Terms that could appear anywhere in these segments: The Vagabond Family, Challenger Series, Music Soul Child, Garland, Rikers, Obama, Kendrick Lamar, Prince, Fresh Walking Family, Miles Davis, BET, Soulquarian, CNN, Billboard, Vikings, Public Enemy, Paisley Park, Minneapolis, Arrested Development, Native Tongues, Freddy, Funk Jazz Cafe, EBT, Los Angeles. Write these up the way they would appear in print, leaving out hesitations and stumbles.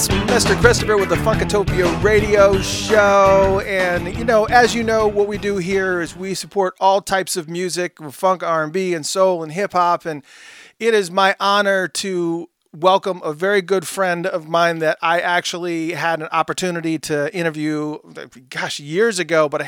It's Mr. Christopher with the Funkatopia Radio Show. And, as you know, what we do here is we support all types of music, funk, R&B, and soul, and hip-hop. And it is my honor to welcome a very good friend of mine that I actually had an opportunity to interview, years ago, but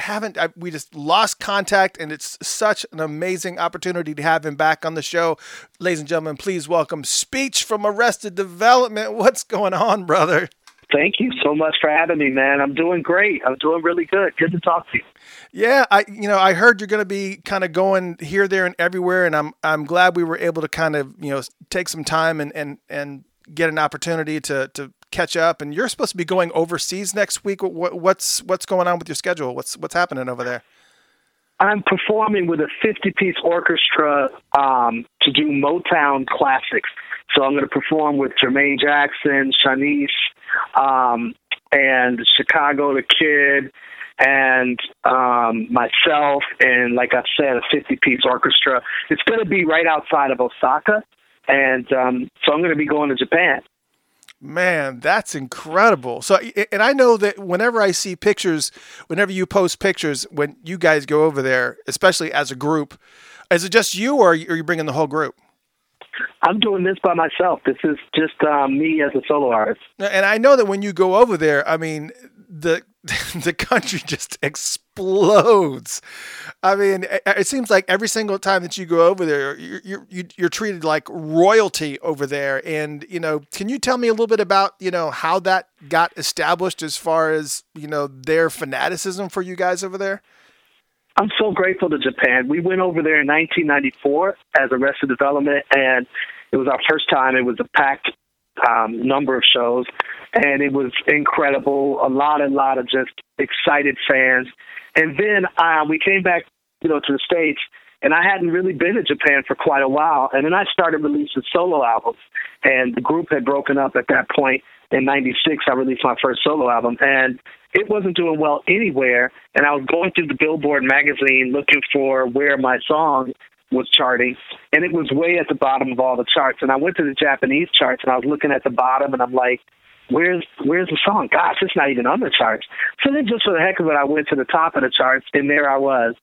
we just lost contact, and it's such an amazing opportunity to have him back on the show. Ladies and gentlemen, please welcome Speech from Arrested Development. What's going on, brother? Thank you so much for having me, man. I'm doing great. I'm doing really good. Good to talk to you. Yeah, I heard you're going to be kind of going here, there, and everywhere, and I'm glad we were able to kind of, take some time and get an opportunity to catch up. And you're supposed to be going overseas next week. What's going on with your schedule? What's happening over there? I'm performing with a 50-piece orchestra to do Motown classics. So I'm going to perform with Jermaine Jackson, Shanice, and Chicago The Kid, and myself, and like I said, a 50-piece orchestra. It's going to be right outside of Osaka, and so I'm going to be going to Japan. Man, that's incredible. So, and I know that whenever I see pictures, whenever you post pictures, when you guys go over there, especially as a group, is it just you, or are you bringing the whole group? I'm doing this by myself. This is just me as a solo artist. And I know that when you go over there, I mean, the country just explodes. I mean, it seems like every single time that you go over there, you're treated like royalty over there. And, can you tell me a little bit about, how that got established as far as, their fanaticism for you guys over there? I'm so grateful to Japan. We went over there in 1994 as Arrested Development, and it was our first time. It was a packed number of shows, and it was incredible. A lot of just excited fans. And then we came back, to the States, and I hadn't really been to Japan for quite a while. And then I started releasing solo albums, and the group had broken up at that point. In 96, I released my first solo album, and it wasn't doing well anywhere. And I was going through the Billboard magazine looking for where my song was charting, and it was way at the bottom of all the charts. And I went to the Japanese charts, and I was looking at the bottom, and I'm like, where's the song? Gosh, it's not even on the charts. So then just for the heck of it, I went to the top of the charts, and there I was,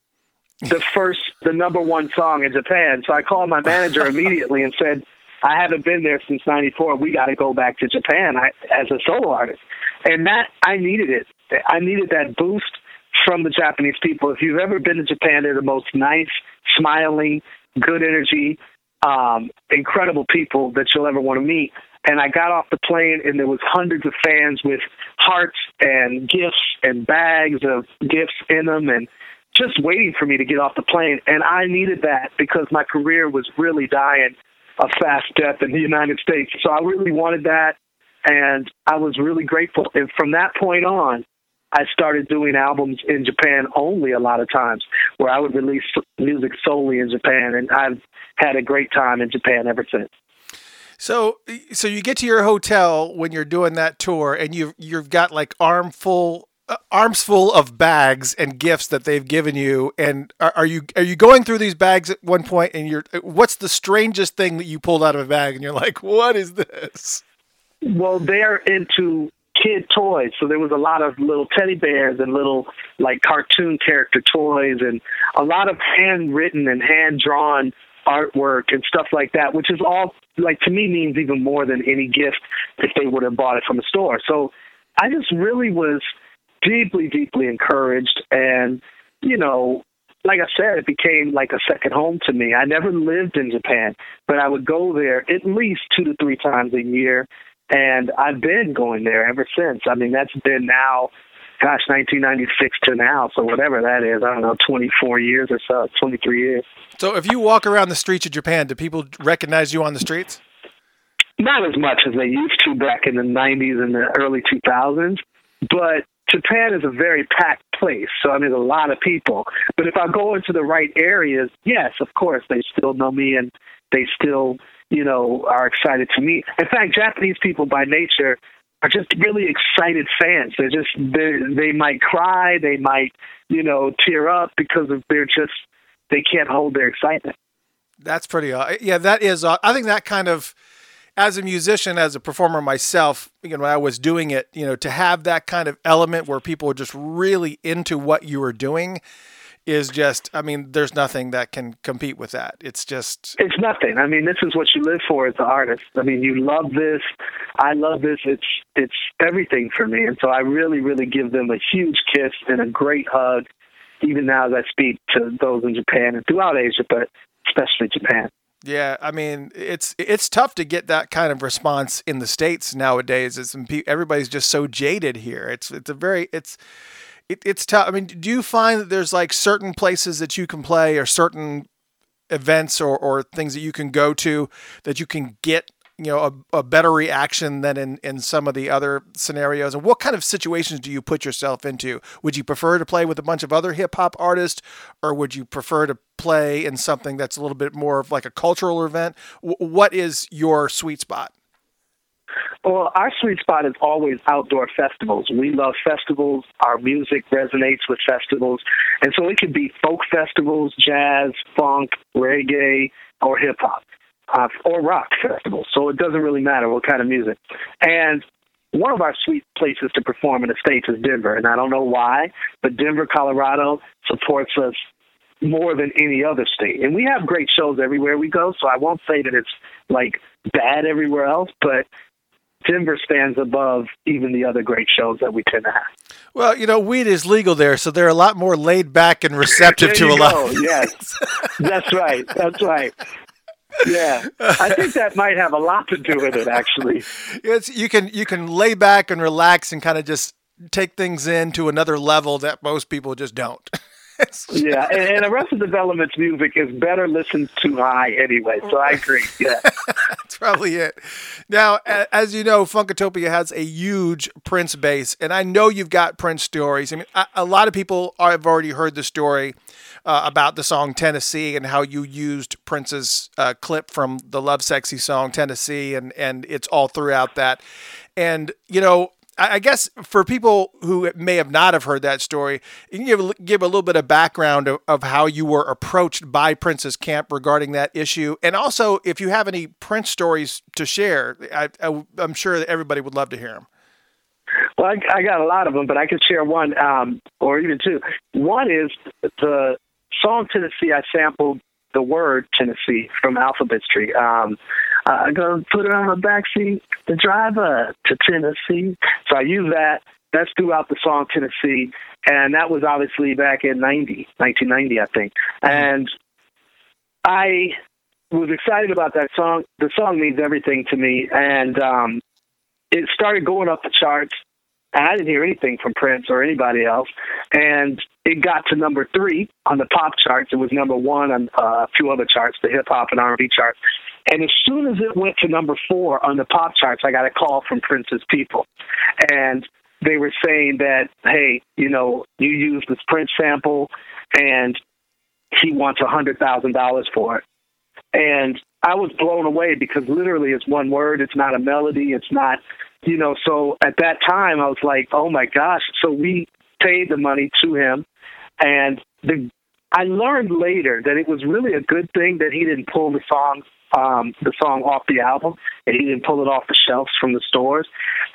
the number one song in Japan. So I called my manager immediately and said, I haven't been there since 94. We got to go back to Japan as a solo artist. And that, I needed it. I needed that boost from the Japanese people. If you've ever been to Japan, they're the most nice, smiling, good energy, incredible people that you'll ever want to meet. And I got off the plane, and there was hundreds of fans with hearts and gifts and bags of gifts in them, and just waiting for me to get off the plane. And I needed that because my career was really dying a fast death in the United States. So I really wanted that, and I was really grateful. And from that point on, I started doing albums in Japan only a lot of times, where I would release music solely in Japan, and I've had a great time in Japan ever since. So you get to your hotel when you're doing that tour, and you've got like armsful of bags and gifts that they've given you, and are you going through these bags at one point, and what's the strangest thing that you pulled out of a bag and you're like, what is this? Well, they're into kid toys, so there was a lot of little teddy bears and little like cartoon character toys, and a lot of handwritten and hand-drawn artwork and stuff like that, which is all, like, to me means even more than any gift if they would have bought it from a store. So I just really was deeply, deeply encouraged. And, like I said, it became like a second home to me. I never lived in Japan, but I would go there at least 2 to 3 times a year. And I've been going there ever since. I mean, that's been now, 1996 to now. So whatever that is, I don't know, 24 years or so, 23 years. So if you walk around the streets of Japan, do people recognize you on the streets? Not as much as they used to back in the 90s and the early 2000s, but Japan is a very packed place, so I mean, a lot of people. But if I go into the right areas, yes, of course, they still know me, and they still, are excited to meet. In fact, Japanese people by nature are just really excited fans. They might cry, they might, tear up because of they can't hold their excitement. That's pretty odd. Yeah, that is odd. I think that kind of as a musician, as a performer myself, when I was doing it, to have that kind of element where people are just really into what you are doing is just, there's nothing that can compete with that. It's nothing. This is what you live for as an artist. You love this. I love this. It's everything for me. And so I really, really give them a huge kiss and a great hug, even now as I speak to those in Japan and throughout Asia, but especially Japan. Yeah, it's tough to get that kind of response in the States nowadays. Everybody's just so jaded here. It's tough. Do you find that there's like certain places that you can play or certain events or things that you can go to that you can get, a better reaction than in some of the other scenarios? And what kind of situations do you put yourself into? Would you prefer to play with a bunch of other hip hop artists, or would you prefer to play in something that's a little bit more of like a cultural event? What is your sweet spot? Well, our sweet spot is always outdoor festivals. We love festivals. Our music resonates with festivals. And so it could be folk festivals, jazz, funk, reggae, or hip-hop, or rock festivals. So it doesn't really matter what kind of music. And one of our sweet places to perform in the States is Denver. And I don't know why, but Denver, Colorado supports us more than any other state. And we have great shows everywhere we go, so I won't say that it's, bad everywhere else, but Denver stands above even the other great shows that we tend to have. Well, weed is legal there, so they're a lot more laid back and receptive to a lot. Yes, that's right. That's right. Yeah, I think that might have a lot to do with it, actually. You can lay back and relax and kind of just take things in to another level that most people just don't. Yeah, and Arrested Development's music is better listened to high anyway, so I agree, yeah. That's probably it. Now, as you know, Funkatopia has a huge Prince base, and I know you've got Prince stories. A lot of people have already heard the story about the song Tennessee and how you used Prince's clip from the Love Sexy song Tennessee, and it's all throughout that. And, I guess for people who may have not have heard that story, you can give a little bit of background of how you were approached by Prince's camp regarding that issue. And also, if you have any Prince stories to share, I'm sure that everybody would love to hear them. Well, I got a lot of them, but I could share one or even two. One is the song Tennessee. I sampled the word Tennessee from Alphabet Street. I'm going to put her on the backseat to drive her to Tennessee. So I use that. That's throughout the song Tennessee. And that was obviously back in 1990, I think. And I was excited about that song. The song means everything to me. And it started going up the charts. And I didn't hear anything from Prince or anybody else. And it got to number 3 on the pop charts. It was number 1 on a few other charts, the hip-hop and R&B charts. And as soon as it went to number 4 on the pop charts, I got a call from Prince's people. And they were saying that, hey, you used this Prince sample, and he wants $100,000 for it. And I was blown away because literally it's one word. It's not a melody. It's not, so at that time I was like, oh, my gosh. So we paid the money to him. And I learned later that it was really a good thing that he didn't pull the song off the album, and he didn't pull it off the shelves from the stores.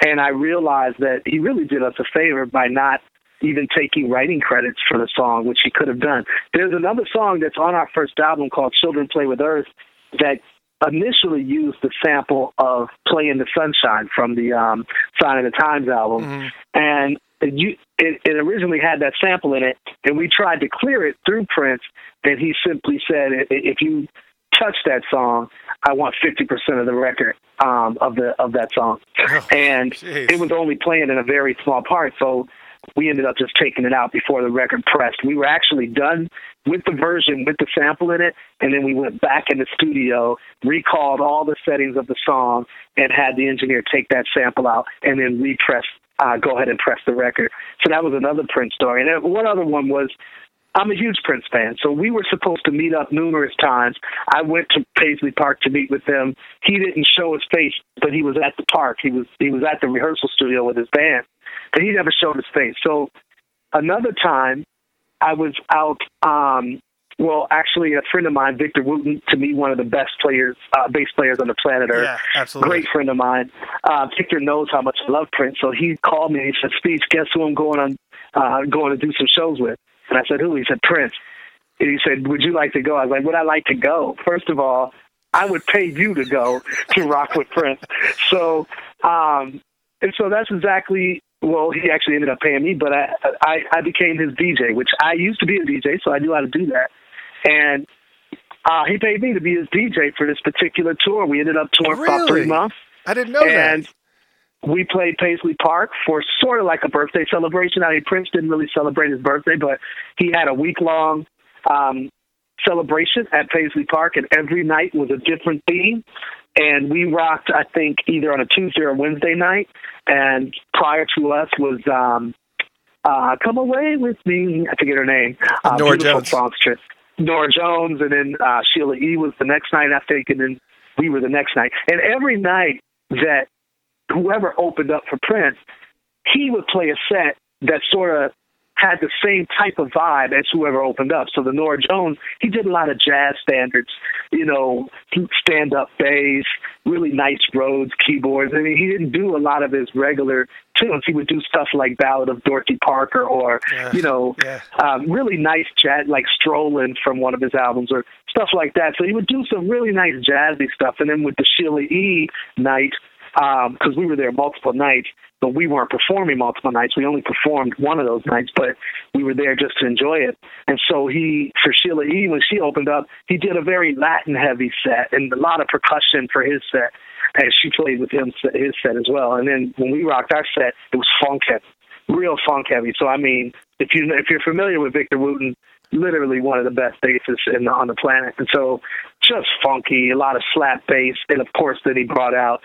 And I realized that he really did us a favor by not even taking writing credits for the song, which he could have done. There's another song that's on our first album called Children Play With Earth that initially used the sample of Play in the Sunshine from the Sign of the Times album. Mm-hmm. And it originally had that sample in it, and we tried to clear it through Prince, and he simply said, if you touch that song, I want 50% of the record of that song. Oh, and geez. It was only playing in a very small part, so we ended up just taking it out before the record pressed. We were actually done with the version with the sample in it, and then we went back in the studio, recalled all the settings of the song, and had the engineer take that sample out and then go ahead and press the record. So that was another Prince story. And one other one was, I'm a huge Prince fan, so we were supposed to meet up numerous times. I went to Paisley Park to meet with them. He didn't show his face, but he was at the park. He was at the rehearsal studio with his band, but he never showed his face. So another time I was out Well, actually, a friend of mine, Victor Wooten, to me, one of the best players, bass players on the planet Earth. Yeah, absolutely. Great friend of mine. Victor knows how much I love Prince, so he called me and he said, "Steve, guess who I'm going to do some shows with?" And I said, "Who?" He said, "Prince." And he said, "Would you like to go?" I was like, "Would I like to go? First of all, I would pay you to go to rock with Prince." So, and so that's exactly. Well, he actually ended up paying me, but I became his DJ, which I used to be a DJ, so I knew how to do that. And he paid me to be his DJ for this particular tour. We ended up touring for about 3 months. I didn't know that. We played Paisley Park for sort of like a birthday celebration. I mean, Prince didn't really celebrate his birthday, but he had a week-long celebration at Paisley Park, and every night was a different theme. And we rocked, I think, either on a Tuesday or Wednesday night. And prior to us was Come Away With Me, I forget her name. Norah Jones. Norah Jones, and then Sheila E was the next night, I think, and then we were the next night. And every night that whoever opened up for Prince, he would play a set that sort of had the same type of vibe as whoever opened up. So the Norah Jones, he did a lot of jazz standards, you know, stand-up bass, really nice Rhodes keyboards. I mean, he didn't do a lot of his regular tunes. He would do stuff like Ballad of Dorothy Parker or, really nice jazz, like Strolling from one of his albums or stuff like that. So he would do some really nice jazzy stuff. And then with the Sheila E. night, because we were there multiple nights, but we weren't performing multiple nights. We only performed one of those nights, but we were there just to enjoy it. And so for Sheila E., when she opened up, he did a very Latin-heavy set and a lot of percussion for his set, and she played with him his set as well. And then when we rocked our set, it was funk-heavy, real funk-heavy. So, I mean, if you're familiar with Victor Wooten, literally one of the best bassists on the planet. And so just funky, a lot of slap bass. And, of course, then he brought out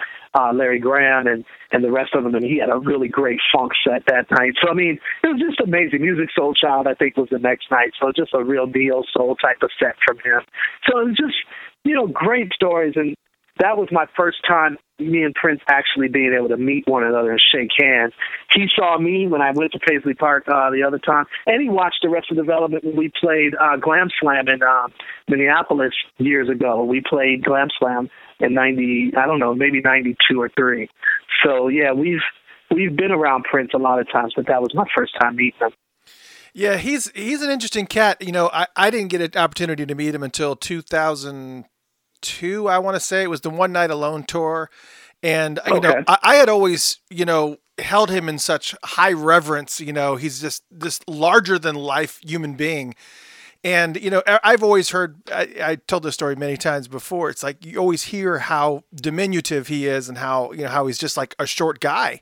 Larry Graham and the rest of them. And he had a really great funk set that night. So, I mean, it was just amazing. Music Soul Child, I think, was the next night. So just a real deal soul type of set from him. So it was just, you know, great stories. And that was my first time, me and Prince actually being able to meet one another and shake hands. He saw me when I went to Paisley Park the other time, and he watched Arrested Development when we played Glam Slam in Minneapolis years ago. We played Glam Slam in 92 or 3. So, yeah, we've been around Prince a lot of times, but that was my first time meeting him. Yeah, he's an interesting cat. You know, I didn't get an opportunity to meet him until 2002, I want to say. It was the One Night Alone tour, and I had always held him in such high reverence. He's just this larger than life human being, and I've always heard, I told this story many times before, it's like you always hear how diminutive he is and how how he's just like a short guy,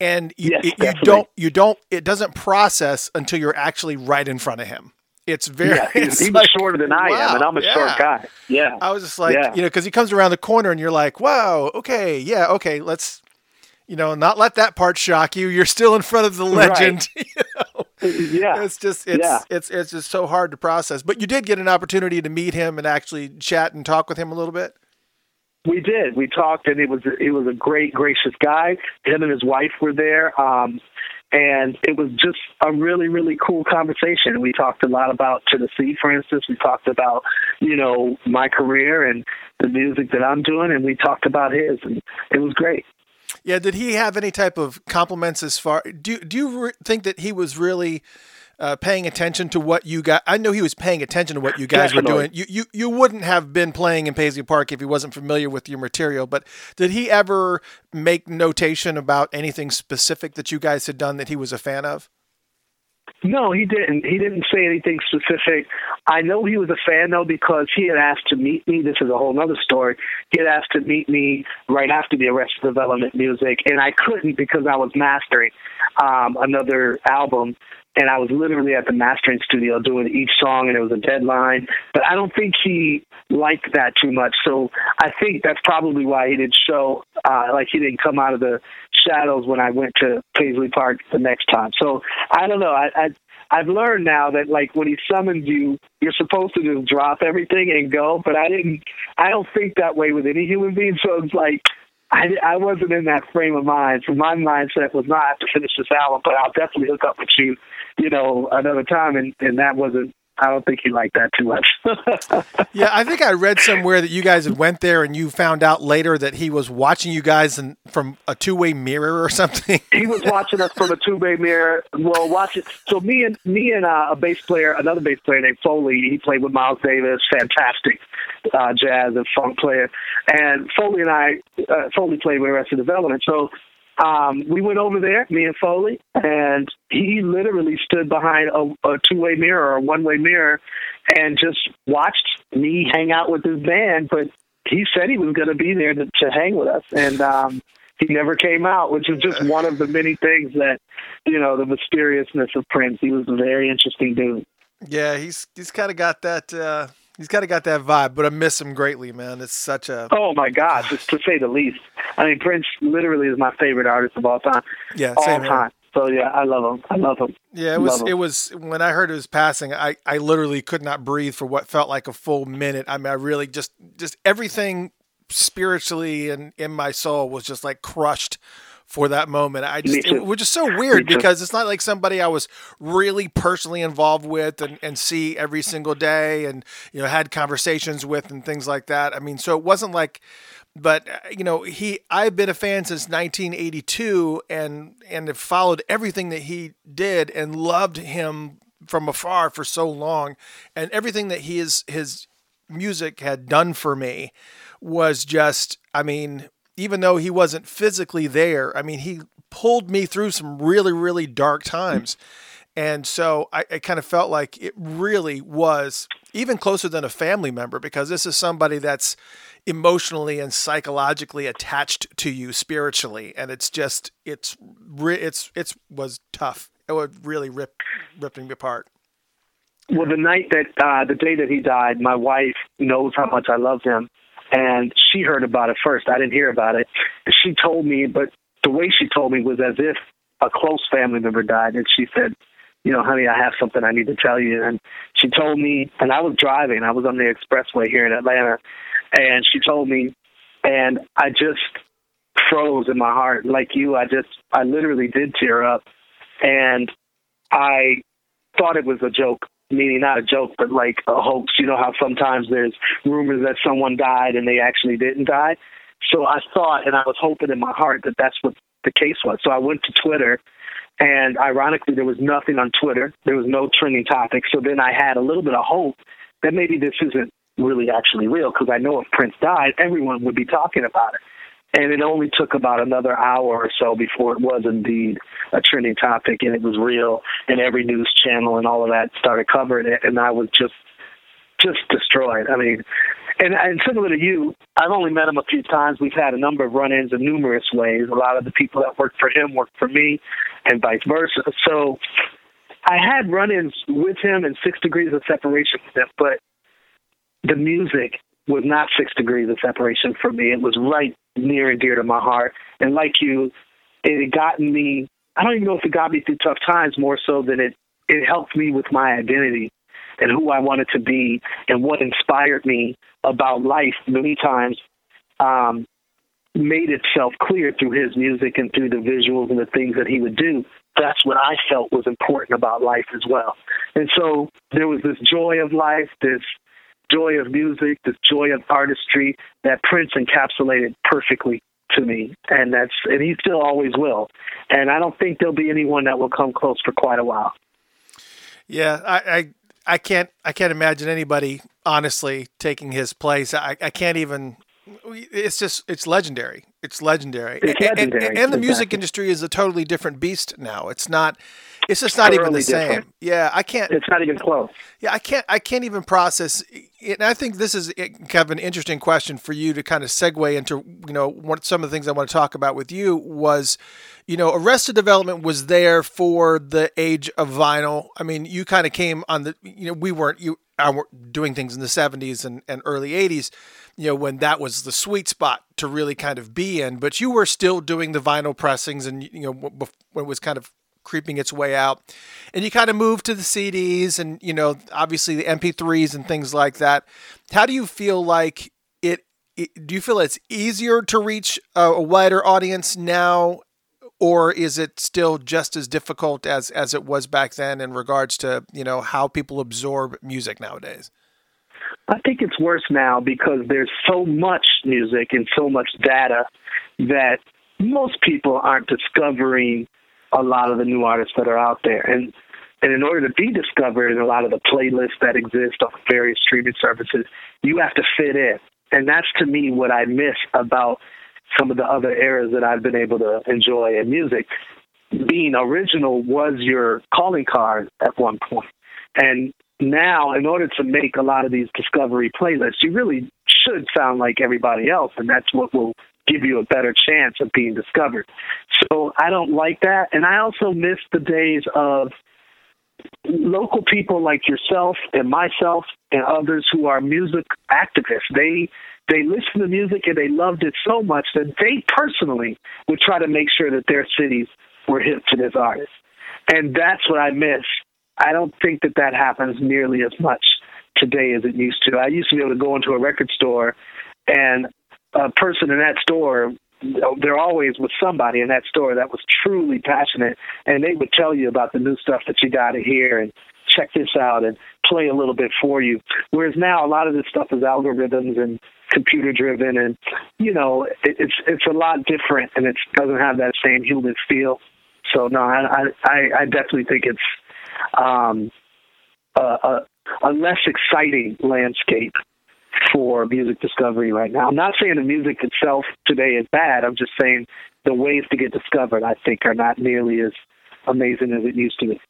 and it doesn't process until you're actually right in front of him. It's very. Yeah, he was shorter than I am, and I'm a short guy. Yeah, I was just like, because he comes around the corner, and you're like, wow, okay, yeah, okay, let's, not let that part shock you. You're still in front of the legend. Right. Yeah, it's just so hard to process. But you did get an opportunity to meet him and actually chat and talk with him a little bit. We did. We talked, and it was a great, gracious guy. Him and his wife were there. And it was just a really, really cool conversation. We talked a lot about Tennessee, for instance. We talked about, my career and the music that I'm doing, and we talked about his, and it was great. Yeah, did he have any type of compliments as far? Do you think that he was really paying attention to what you guys? I know he was paying attention to what you guys were doing. You wouldn't have been playing in Paisley Park if he wasn't familiar with your material, but did he ever make notation about anything specific that you guys had done that he was a fan of? No, he didn't. He didn't say anything specific. I know he was a fan, though, because he had asked to meet me. This is a whole other story. He had asked to meet me right after the Arrested Development music, and I couldn't because I was mastering another album. And I was literally at the mastering studio doing each song, and it was a deadline. But I don't think he liked that too much. So I think that's probably why he didn't show, he didn't come out of the shadows when I went to Paisley Park the next time. So I don't know. I've learned now that, when he summons you, you're supposed to just drop everything and go. But I don't think that way with any human being. So it's like, I wasn't in that frame of mind. So my mindset was not, I have to finish this album, but I'll definitely hook up with you, another time. And that wasn't I don't think he liked that too much. Yeah, I think I read somewhere that you guys had went there and you found out later that he was watching you guys from a two-way mirror or something. He was watching us from a two-way mirror. Well, watch it. So me and a bass player, another bass player named Foley, he played with Miles Davis, fantastic jazz and funk player. And Foley and I, Foley played with Arrested Development. So we went over there, me and Foley, and he literally stood behind a two-way mirror or a one-way mirror and just watched me hang out with his band. But he said he was going to be there to hang with us, and he never came out, which is just one of the many things that, you know, the mysteriousness of Prince. He was a very interesting dude. Yeah, he's kind of got that. He's kind of got that vibe, but I miss him greatly, man. It's such a... Oh, my gosh, it's to say the least. I mean, Prince literally is my favorite artist of all time. Yeah, same all time. So, yeah, I love him. Yeah, it was when I heard his passing, I literally could not breathe for what felt like a full minute. I mean, I really just everything spiritually and in my soul was just like crushed for that moment. Which is so weird because it's not like somebody I was really personally involved with and see every single day and, you know, had conversations with and things like that. I mean, so it wasn't like, but you know, I've been a fan since 1982 and have followed everything that he did and loved him from afar for so long, and everything that his music had done for me was just, I mean, even though he wasn't physically there, I mean, he pulled me through some really, really dark times. And so I kind of felt like it really was even closer than a family member, because this is somebody that's emotionally and psychologically attached to you spiritually. And it's just, it was tough. It was really ripping me apart. Well, the day that he died, my wife knows how much I loved him. And she heard about it first. I didn't hear about it. She told me, but the way she told me was as if a close family member died. And she said, you know, honey, I have something I need to tell you. And she told me, and I was driving. I was on the expressway here in Atlanta. And she told me, and I just froze in my heart. Like you, I literally did tear up. And I thought it was a joke. Meaning not a joke, but like a hoax. You know how sometimes there's rumors that someone died and they actually didn't die? So I thought, and I was hoping in my heart that that's what the case was. So I went to Twitter, and ironically, there was nothing on Twitter. There was no trending topic. So then I had a little bit of hope that maybe this isn't really actually real, because I know if Prince died, everyone would be talking about it. And it only took about another hour or so before it was indeed a trending topic, and it was real, and every news channel and all of that started covering it, and I was just destroyed. I mean, and similar to you, I've only met him a few times. We've had a number of run-ins in numerous ways. A lot of the people that worked for him worked for me, and vice versa. So I had run-ins with him and 6 degrees of separation with him, but the music was not 6 degrees of separation for me. It was right near and dear to my heart. And like you, it had gotten me, I don't even know if it got me through tough times more so than it helped me with my identity and who I wanted to be and what inspired me about life many times made itself clear through his music and through the visuals and the things that he would do. That's what I felt was important about life as well. And so there was this joy of life, this joy of music, this joy of artistry that Prince encapsulated perfectly to me. And and he still always will. And I don't think there'll be anyone that will come close for quite a while. Yeah. I can't imagine anybody honestly taking his place. I can't even, it's legendary. It's legendary. It's legendary. And the music industry is a totally different beast now. It's just not even the same. Different. Yeah, I can't. It's not even close. Yeah, I can't even process. And I think this is kind of an interesting question for you to kind of segue into. You know, some of the things I want to talk about with you was, you know, Arrested Development was there for the age of vinyl. I mean, you kind of came on the. You know, I were doing things in the 70s and early 80s. You know, when that was the sweet spot to really kind of be in. But you were still doing the vinyl pressings, and you know when it was kind of creeping its way out, and you kind of moved to the CDs and, you know, obviously the MP3s and things like that. How do you feel like do you feel it's easier to reach a wider audience now Or is it still just as difficult as it was back then in regards to, you know, how people absorb music nowadays? I think it's worse now because there's so much music and so much data that most people aren't discovering a lot of the new artists that are out there. And in order to be discovered in a lot of the playlists that exist on various streaming services, you have to fit in. And that's, to me, what I miss about some of the other eras that I've been able to enjoy in music. Being original was your calling card at one point. And now, in order to make a lot of these discovery playlists, you really should sound like everybody else, and that's what will give you a better chance of being discovered. So I don't like that. And I also miss the days of local people like yourself and myself and others who are music activists. They listen to music and they loved it so much that they personally would try to make sure that their cities were hip to this artist. And that's what I miss. I don't think that that happens nearly as much today as it used to. I used to be able to go into a record store, and a person in that store, there always was somebody in that store that was truly passionate, and they would tell you about the new stuff that you got to hear and check this out and play a little bit for you. Whereas now a lot of this stuff is algorithms and computer-driven, and, you know, it's a lot different, and it doesn't have that same human feel. So, no, I definitely think it's a less exciting landscape for music discovery right now. I'm not saying the music itself today is bad. I'm just saying the ways to get discovered, I think, are not nearly as amazing as it used to be.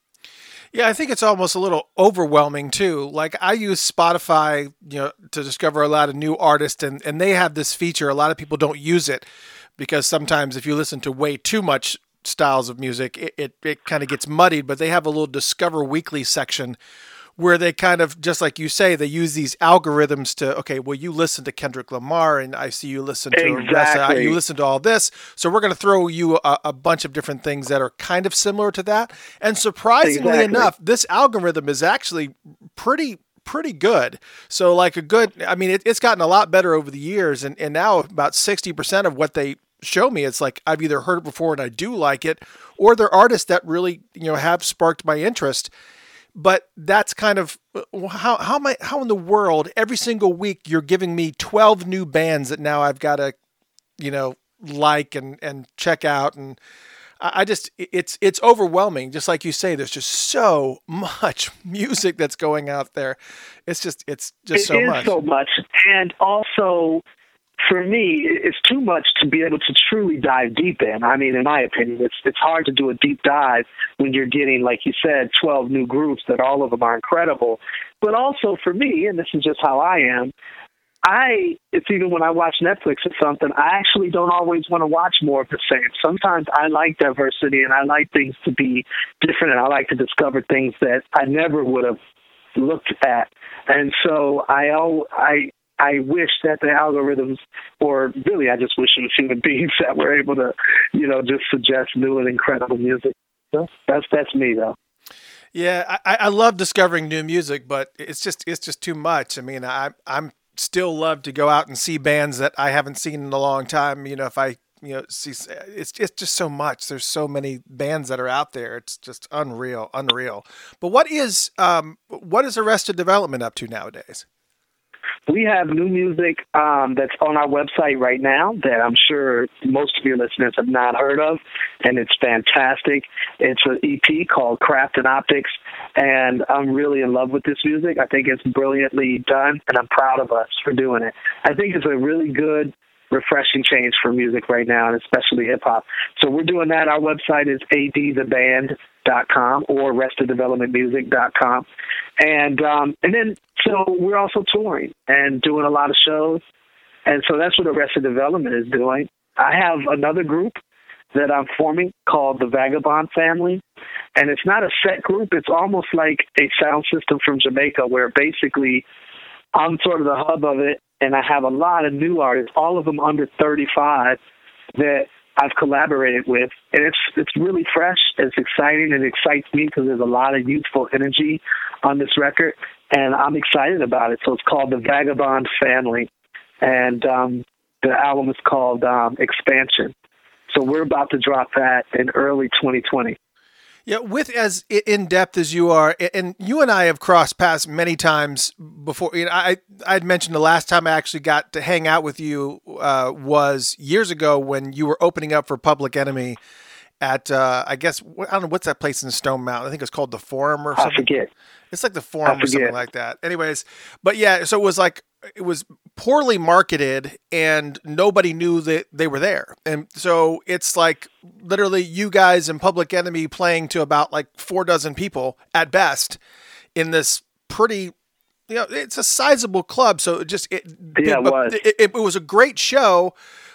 Yeah, I think it's almost a little overwhelming too. Like, I use Spotify, you know, to discover a lot of new artists, and they have this feature. A lot of people don't use it because sometimes if you listen to way too much styles of music, it kind of gets muddied, but they have a little Discover Weekly section where they kind of, just like you say, they use these algorithms to, okay, well, you listen to Kendrick Lamar, and I see you listen to Arrest, you listen to all this, so we're going to throw you a bunch of different things that are kind of similar to that. And surprisingly enough, this algorithm is actually pretty good. So like it's gotten a lot better over the years, and now about 60% of what they show me, it's like I've either heard it before and I do like it, or they're artists that really, you know, have sparked my interest. But that's kind of how in the world every single week you're giving me 12 new bands that now I've got to, you know, like and check out. And I just, it's overwhelming. Just like you say, there's just so much music that's going out there. It's so much. And also, for me, it's too much to be able to truly dive deep in. I mean, in my opinion, it's hard to do a deep dive when you're getting, like you said, 12 new groups that all of them are incredible. But also for me, and this is just how I am, it's even when I watch Netflix or something, I actually don't always want to watch more of the same. Sometimes I like diversity, and I like things to be different, and I like to discover things that I never would have looked at. And so I wish that the algorithms, or really I just wish it was human beings that were able to, you know, just suggest new and incredible music. So that's me though. Yeah, I love discovering new music, but it's just too much. I mean, I'm still love to go out and see bands that I haven't seen in a long time. You know, if I, you know, see, it's just so much. There's so many bands that are out there. It's just unreal. But what is Arrested Development up to nowadays? We have new music that's on our website right now that I'm sure most of your listeners have not heard of, and it's fantastic. It's an EP called Craft and Optics, and I'm really in love with this music. I think it's brilliantly done, and I'm proud of us for doing it. I think it's a really good, refreshing change for music right now, and especially hip-hop. So we're doing that. Our website is adtheband.com or arresteddevelopmentmusic.com. And then, so we're also touring and doing a lot of shows. And so that's what Arrested Development is doing. I have another group that I'm forming called The Vagabond Family. And it's not a set group. It's almost like a sound system from Jamaica where basically I'm sort of the hub of it. And I have a lot of new artists, all of them under 35, that I've collaborated with. And it's really fresh. It's exciting. It excites me because there's a lot of youthful energy on this record. And I'm excited about it. So it's called The Vagabond Family. And the album is called Expansion. So we're about to drop that in early 2020. Yeah, with as in-depth as you are, and you and I have crossed paths many times before. You know, I'd mentioned the last time I actually got to hang out with you was years ago when you were opening up for Public Enemy at, I guess, I don't know, what's that place in Stone Mountain? I think it's called the Forum or something. I forget. It's like the Forum or something like that. Anyways, but yeah, so it was like, it was poorly marketed and nobody knew that they were there. And so it's like literally you guys and Public Enemy playing to about like 4 dozen people at best in this pretty, you know, it's a sizable club. So it just, it was a great show,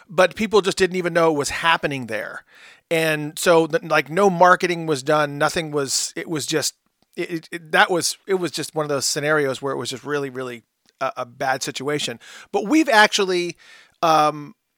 but people just didn't even know it was happening there. And so like no marketing was done. Nothing was, it was just, it was just one of those scenarios where it was just really, really a bad situation. But we've actually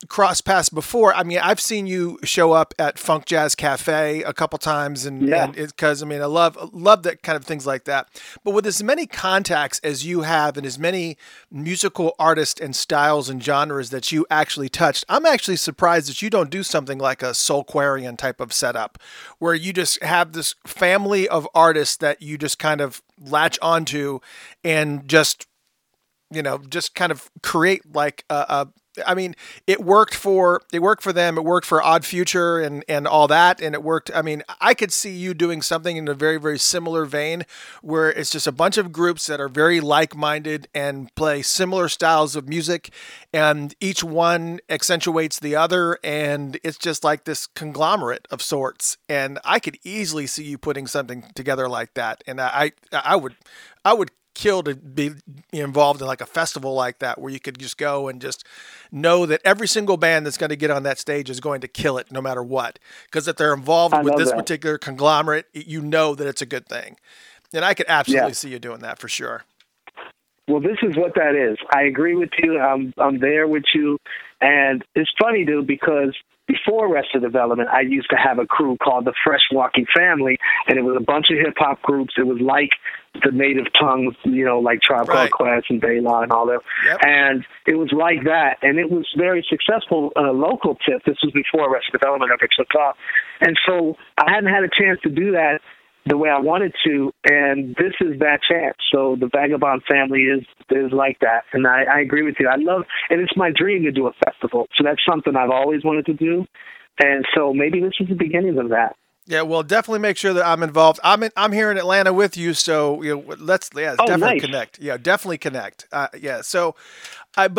crossed paths before. I mean, I've seen you show up at Funk Jazz Cafe a couple times, and because I mean, I love that kind of things like that. But with as many contacts as you have, and as many musical artists and styles and genres that you actually touched, I'm actually surprised that you don't do something like a Soulquarian type of setup, where you just have this family of artists that you just kind of latch onto and just, you know, just kind of create like I mean, it worked for them. It worked for Odd Future and all that. And it worked. I mean, I could see you doing something in a very, very similar vein where it's just a bunch of groups that are very like-minded and play similar styles of music, and each one accentuates the other. And it's just like this conglomerate of sorts. And I could easily see you putting something together like that. And I would kill to be involved in like a festival like that, where you could just go and just know that every single band that's going to get on that stage is going to kill it no matter what, because if they're involved with this particular conglomerate, you know that it's a good thing. And I could absolutely see you doing that for sure. Well, this is what that is. I agree with you. I'm there with you. And it's funny, dude, because before Arrested Development, I used to have a crew called the Fresh Walking Family, and it was a bunch of hip-hop groups. It was like the native tongues, you know, like Tribe Called Quest and Baylon and all that. Yep. And it was like that, and it was very successful on a local tip. This was before Arrested Development ever took off. And so I hadn't had a chance to do that the way I wanted to, and this is that chance. So the Vagabond Family is like that, and I agree with you. I love, and it's my dream to do a festival, so that's something I've always wanted to do, and so maybe this is the beginning of that. Yeah, well, definitely make sure that I'm involved. I'm here in Atlanta with you, so you know, let's connect. Yeah, definitely connect. One of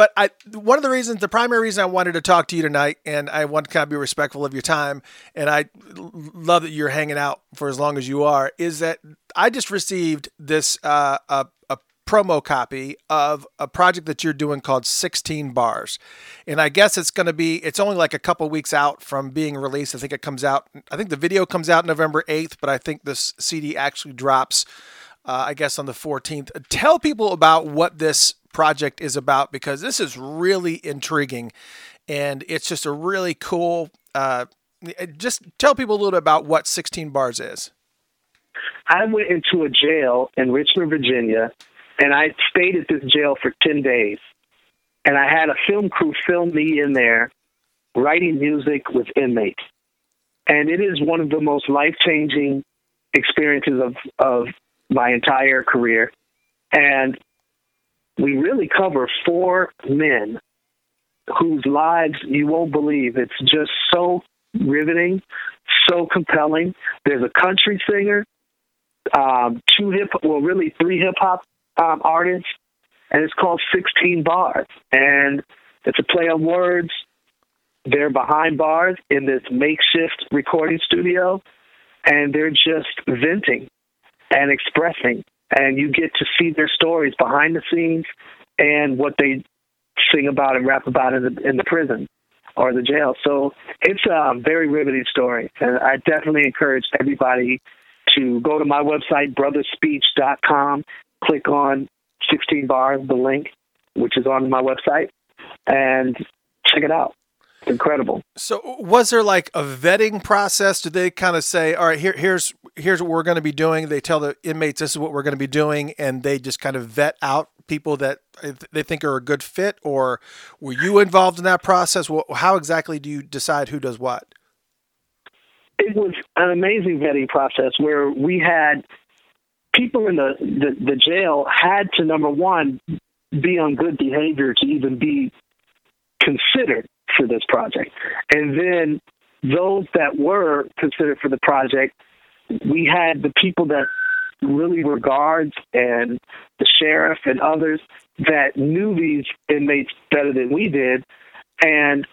the reasons, the primary reason I wanted to talk to you tonight, and I want to kind of be respectful of your time, and I love that you're hanging out for as long as you are, is that I just received this a promo copy of a project that you're doing called 16 Bars. And I guess it's only like a couple weeks out from being released. I think the video comes out November 8th, but I think this CD actually drops, I guess, on the 14th. Tell people about what this project is about, because this is really intriguing, and it's just a really cool, just tell people a little bit about what 16 Bars is. I went into a jail in Richmond, Virginia, and I stayed at this jail for 10 days, and I had a film crew film me in there writing music with inmates. And it is one of the most life-changing experiences of my entire career. And we really cover 4 men whose lives you won't believe. It's just so riveting, so compelling. There's a country singer, 3 hip-hop artists, and it's called 16 Bars. And it's a play on words. They're behind bars in this makeshift recording studio, and they're just venting and expressing. And you get to see their stories behind the scenes and what they sing about and rap about in the prison or the jail. So it's a very riveting story. And I definitely encourage everybody to go to my website, brotherspeech.com, click on 16 Bars, the link, which is on my website, and check it out. It's incredible. So was there like a vetting process? Did they kind of say, all right, here's what we're going to be doing? They tell the inmates this is what we're going to be doing, and they just kind of vet out people that they think are a good fit? Or were you involved in that process? How exactly do you decide who does what? it was an amazing vetting process where we had people in the jail had to, number one, be on good behavior to even be considered for this project. And then those that were considered for the project, we had the people that really were guards and the sheriff and others that knew these inmates better than we did. And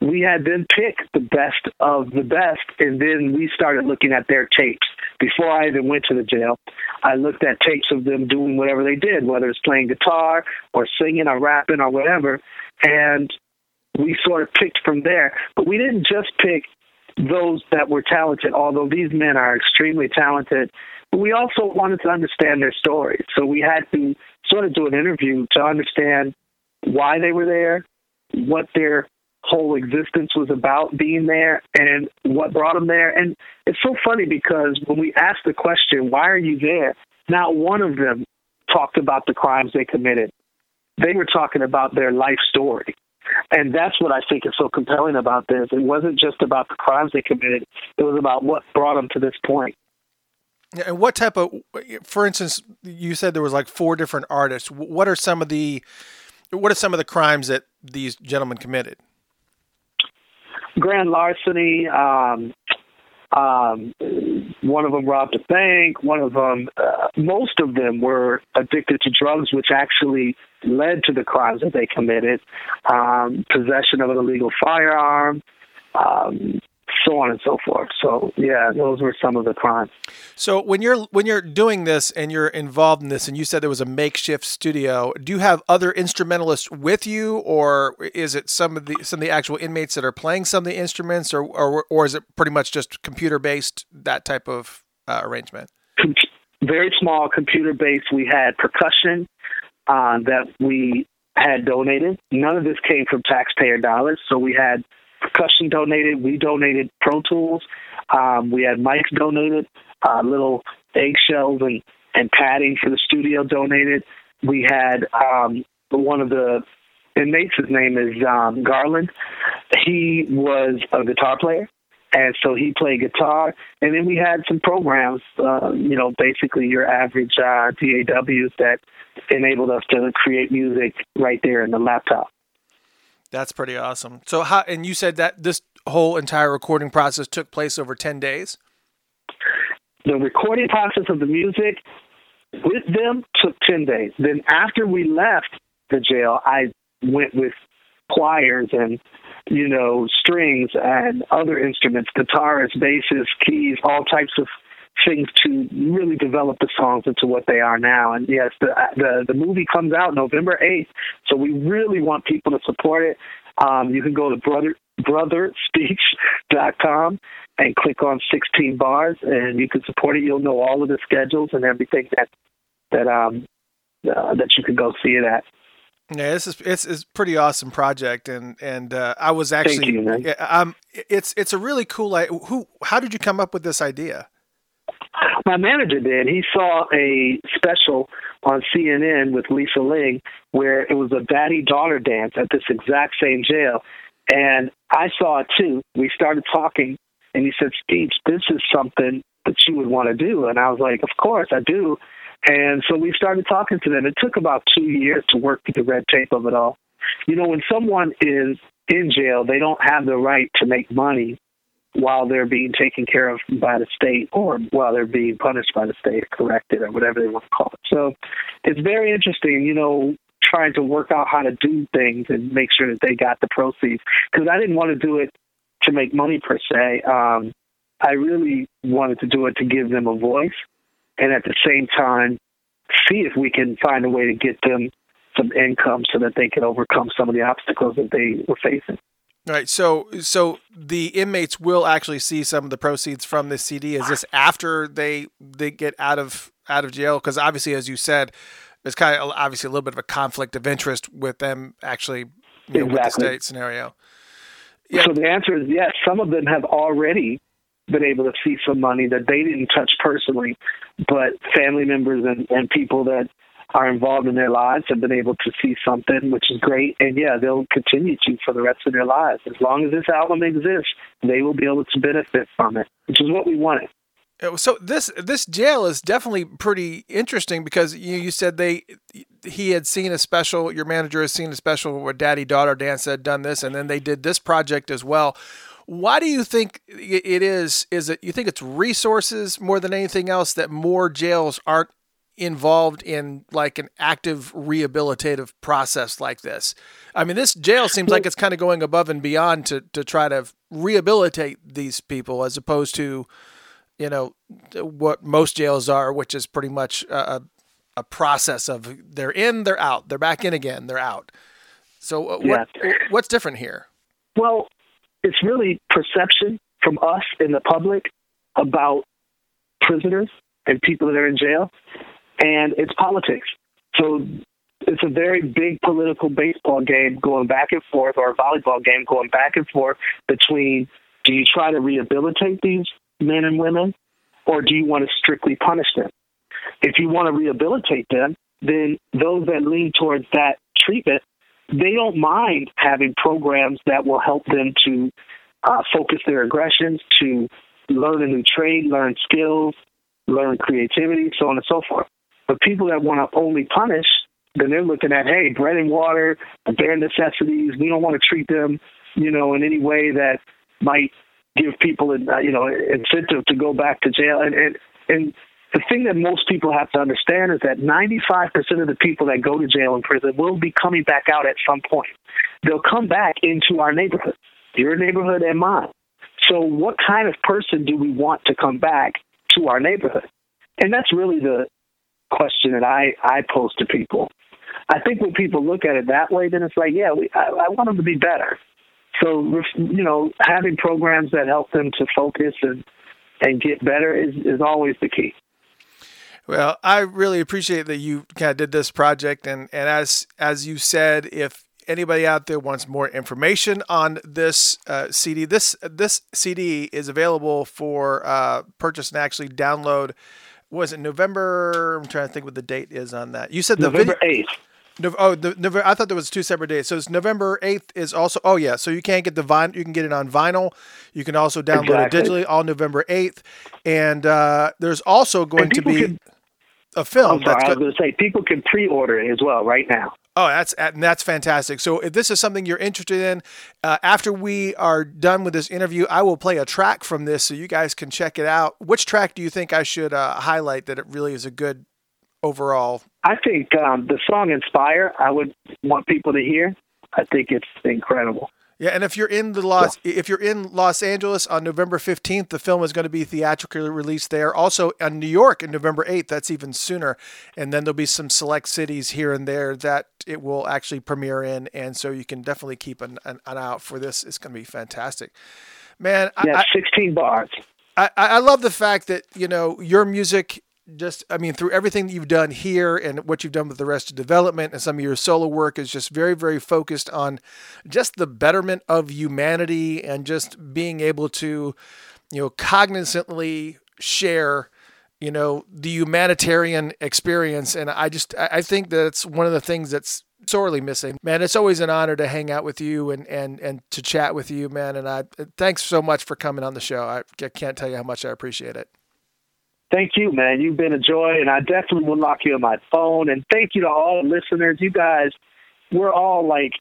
we had them pick the best of the best, and then we started looking at their tapes. Before I even went to the jail, I looked at tapes of them doing whatever they did, whether it's playing guitar or singing or rapping or whatever, and we sort of picked from there. But we didn't just pick those that were talented, although these men are extremely talented. But we also wanted to understand their stories, so we had to sort of do an interview to understand why they were there, what their whole existence was about being there, and what brought them there. And it's so funny because when we asked the question, why are you there? Not one of them talked about the crimes they committed. They were talking about their life story. And that's what I think is so compelling about this. It wasn't just about the crimes they committed. It was about what brought them to this point. And what type of, for instance, you said there was like 4 different artists. What are some of the crimes that these gentlemen committed? Grand larceny. One of them robbed a bank. One of them, most of them were addicted to drugs, which actually led to the crimes that they committed. Possession of an illegal firearm, so on and so forth. So yeah, those were some of the crimes. So when you're doing this and you're involved in this, and you said there was a makeshift studio, do you have other instrumentalists with you, or is it some of the actual inmates that are playing some of the instruments, or is it pretty much just computer based, that type of arrangement? Very small computer based. We had percussion that we had donated. None of this came from taxpayer dollars, so we had percussion donated. We donated Pro Tools. We had mics donated, little eggshells and padding for the studio donated. We had one of the inmates, his name is Garland. He was a guitar player, and so he played guitar. And then we had some programs, basically your average DAWs that enabled us to create music right there in the laptop. That's pretty awesome. So and you said that this whole entire recording process took place over 10 days? The recording process of the music with them took 10 days. Then after we left the jail, I went with choirs and, strings and other instruments, guitarists, basses, keys, all types of things to really develop the songs into what they are now. And yes, the movie comes out November 8th, so we really want people to support it. You can go to brotherspeech.com and click on 16 Bars, and you can support it. You'll know all of the schedules and everything that you can go see it at. Yeah, it's pretty awesome project, and I was actually thank you, it's a really cool. How did you come up with this idea? My manager did. He saw a special on CNN with Lisa Ling where it was a daddy-daughter dance at this exact same jail, and I saw it too. We started talking, and he said, Steve, this is something that you would want to do. And I was like, of course, I do. And so we started talking to them. It took about 2 years to work through the red tape of it all. When someone is in jail, they don't have the right to make money while they're being taken care of by the state or while they're being punished by the state or corrected or whatever they want to call it. So it's very interesting, trying to work out how to do things and make sure that they got the proceeds, because I didn't want to do it to make money per se. I really wanted to do it to give them a voice and at the same time see if we can find a way to get them some income so that they can overcome some of the obstacles that they were facing. All right, so the inmates will actually see some of the proceeds from this CD. Is this after they get out of jail? Because obviously, as you said, there's kind of obviously a little bit of a conflict of interest with them actually, exactly, with the state scenario. Yeah. So the answer is yes. Some of them have already been able to see some money that they didn't touch personally, but family members and people that are involved in their lives have been able to see something, which is great. And yeah, they'll continue to for the rest of their lives. As long as this album exists, they will be able to benefit from it, which is what we wanted. So this jail is definitely pretty interesting because you said he had seen a special, your manager has seen a special where daddy-daughter dance had done this, and then they did this project as well. Why do you think it is? Is it, you think it's resources more than anything else that more jails aren't involved in like an active rehabilitative process like this? I mean, this jail seems like it's kind of going above and beyond to try to rehabilitate these people as opposed to, you know, what most jails are, which is pretty much a process of they're in, they're out, they're back in again, they're out. So what's different here? Well, it's really perception from us in the public about prisoners and people that are in jail, and it's politics. So it's a very big political baseball game going back and forth, or a volleyball game going back and forth between, do you try to rehabilitate these men and women, or do you want to strictly punish them? If you want to rehabilitate them, then those that lean towards that treatment, they don't mind having programs that will help them to focus their aggressions, to learn a new trade, learn skills, learn creativity, so on and so forth. But people that want to only punish, then they're looking at, hey, bread and water, bare necessities, we don't want to treat them, you know, in any way that might give people incentive to go back to jail. And the thing that most people have to understand is that 95% of the people that go to jail and prison will be coming back out at some point. They'll come back into our neighborhood, your neighborhood and mine. So what kind of person do we want to come back to our neighborhood? And that's really the question that I pose to people. I think when people look at it that way, then it's like, yeah, I want them to be better. So, you know, having programs that help them to focus and get better is always the key. Well, I really appreciate that you kind of did this project. And as you said, if anybody out there wants more information on this CD, this CD is available for purchase and actually download. Was it November? I'm trying to think what the date is on that. You said November 8th. I thought there was two separate days. So it's November 8th is also. Oh yeah, so you can't get the vinyl. You can get it on vinyl. You can also download it digitally on November 8th. And there's also going to be a film. I was going to say people can pre-order it as well right now. Oh, that's fantastic. So if this is something you're interested in, after we are done with this interview, I will play a track from this so you guys can check it out. Which track do you think I should highlight that it really is a good overall? I think the song Inspire, I would want people to hear. I think it's incredible. Yeah, and if you're in Los Angeles on November 15th, the film is going to be theatrically released there. Also in New York on November 8th, that's even sooner. And then there'll be some select cities here and there that it will actually premiere in. And so you can definitely keep an eye out for this. It's going to be fantastic. Man, yeah, 16 bars. I love the fact that, you know, your music, through everything that you've done here and what you've done with the Arrested Development and some of your solo work is just very, very focused on just the betterment of humanity and just being able to, you know, cognizantly share, you know, the humanitarian experience. And I think that's one of the things that's sorely missing, man. It's always an honor to hang out with you and to chat with you, man. And thanks so much for coming on the show. I can't tell you how much I appreciate it. Thank you, man. You've been a joy, and I definitely will lock you on my phone. And thank you to all the listeners. You guys, we're all like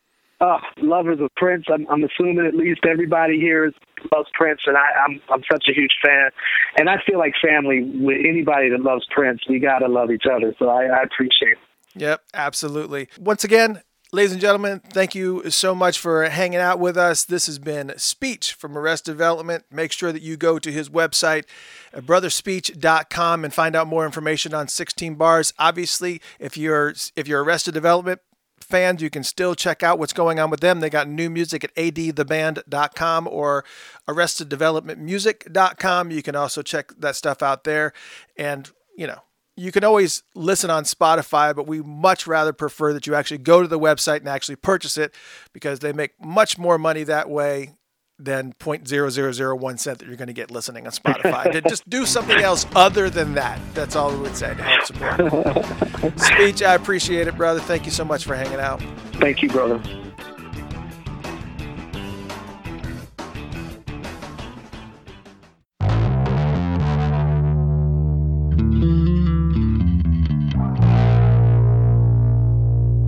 lovers of Prince. I'm assuming at least everybody here loves Prince, and I'm such a huge fan. And I feel like family with anybody that loves Prince. We gotta love each other. So I appreciate it. Yep, absolutely. Once again, ladies and gentlemen, thank you so much for hanging out with us. This has been Speech from Arrested Development. Make sure that you go to his website at brotherspeech.com and find out more information on 16 Bars. Obviously, if you're Arrested Development fans, you can still check out what's going on with them. They got new music at adtheband.com or arresteddevelopmentmusic.com. You can also check that stuff out there. And, you know, you can always listen on Spotify, but we much rather prefer that you actually go to the website and actually purchase it because they make much more money that way than 0.0001 cent that you're going to get listening on Spotify. To just do something else other than that. That's all we would say to help support. Speech, I appreciate it, brother. Thank you so much for hanging out. Thank you, brother.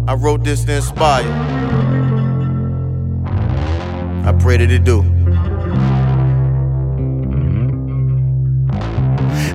I wrote this to inspire. I pray that it do.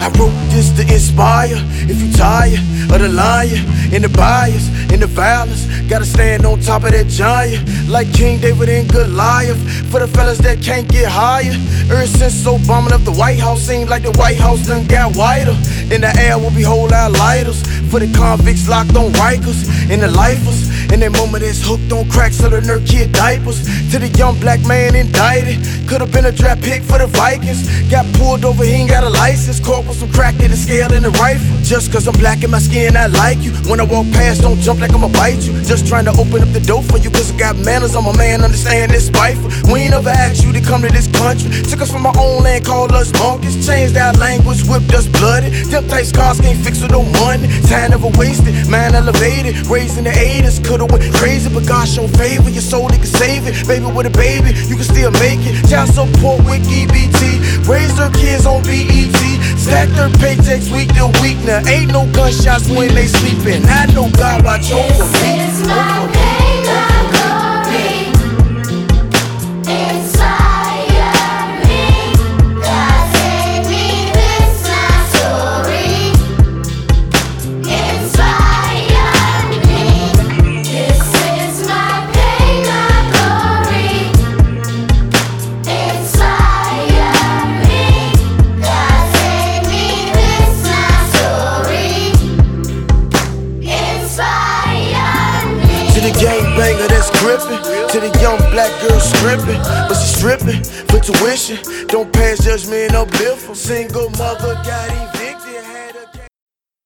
I wrote this to inspire. If you tired of the lion and the bias and the violence, gotta stand on top of that giant like King David and Goliath. For the fellas that can't get higher, ever since Obama left the White House, seemed like the White House done got whiter. In the air will be whole out lighters for the convicts locked on Rikers and the lifers. And that moment is hooked on cracks of the nerd kid diapers. To the young black man indicted, could've been a draft pick for the Vikings. Got pulled over, he ain't got a license. Caught with some crack in the scale and the rifle. Just cause I'm black in my skin, I like you. When I walk past, don't jump like I'ma bite you. Just trying to open up the door for you, cause I got manners, I'm a man, understand this spiteful. We ain't ever asked you to come to this country. Took us from our own land, called us monkeys. Changed our language, whipped us blooded. Them type scars can't fix with no money. Time never wasted, mind elevated. Raised in the 80s, could've went crazy, but God showed favor, your soul they can save it. Baby with a baby, you can still make it. Child support with EBT, raised her kids on BET. Stacked her paychecks week to week, now ain't no gunshots when they sleeping. I know God watch over me. It's my pain, my glory. To the young black girl stripping, but she's stripping for tuition. Don't pass judgment, uplift. Single mother got even.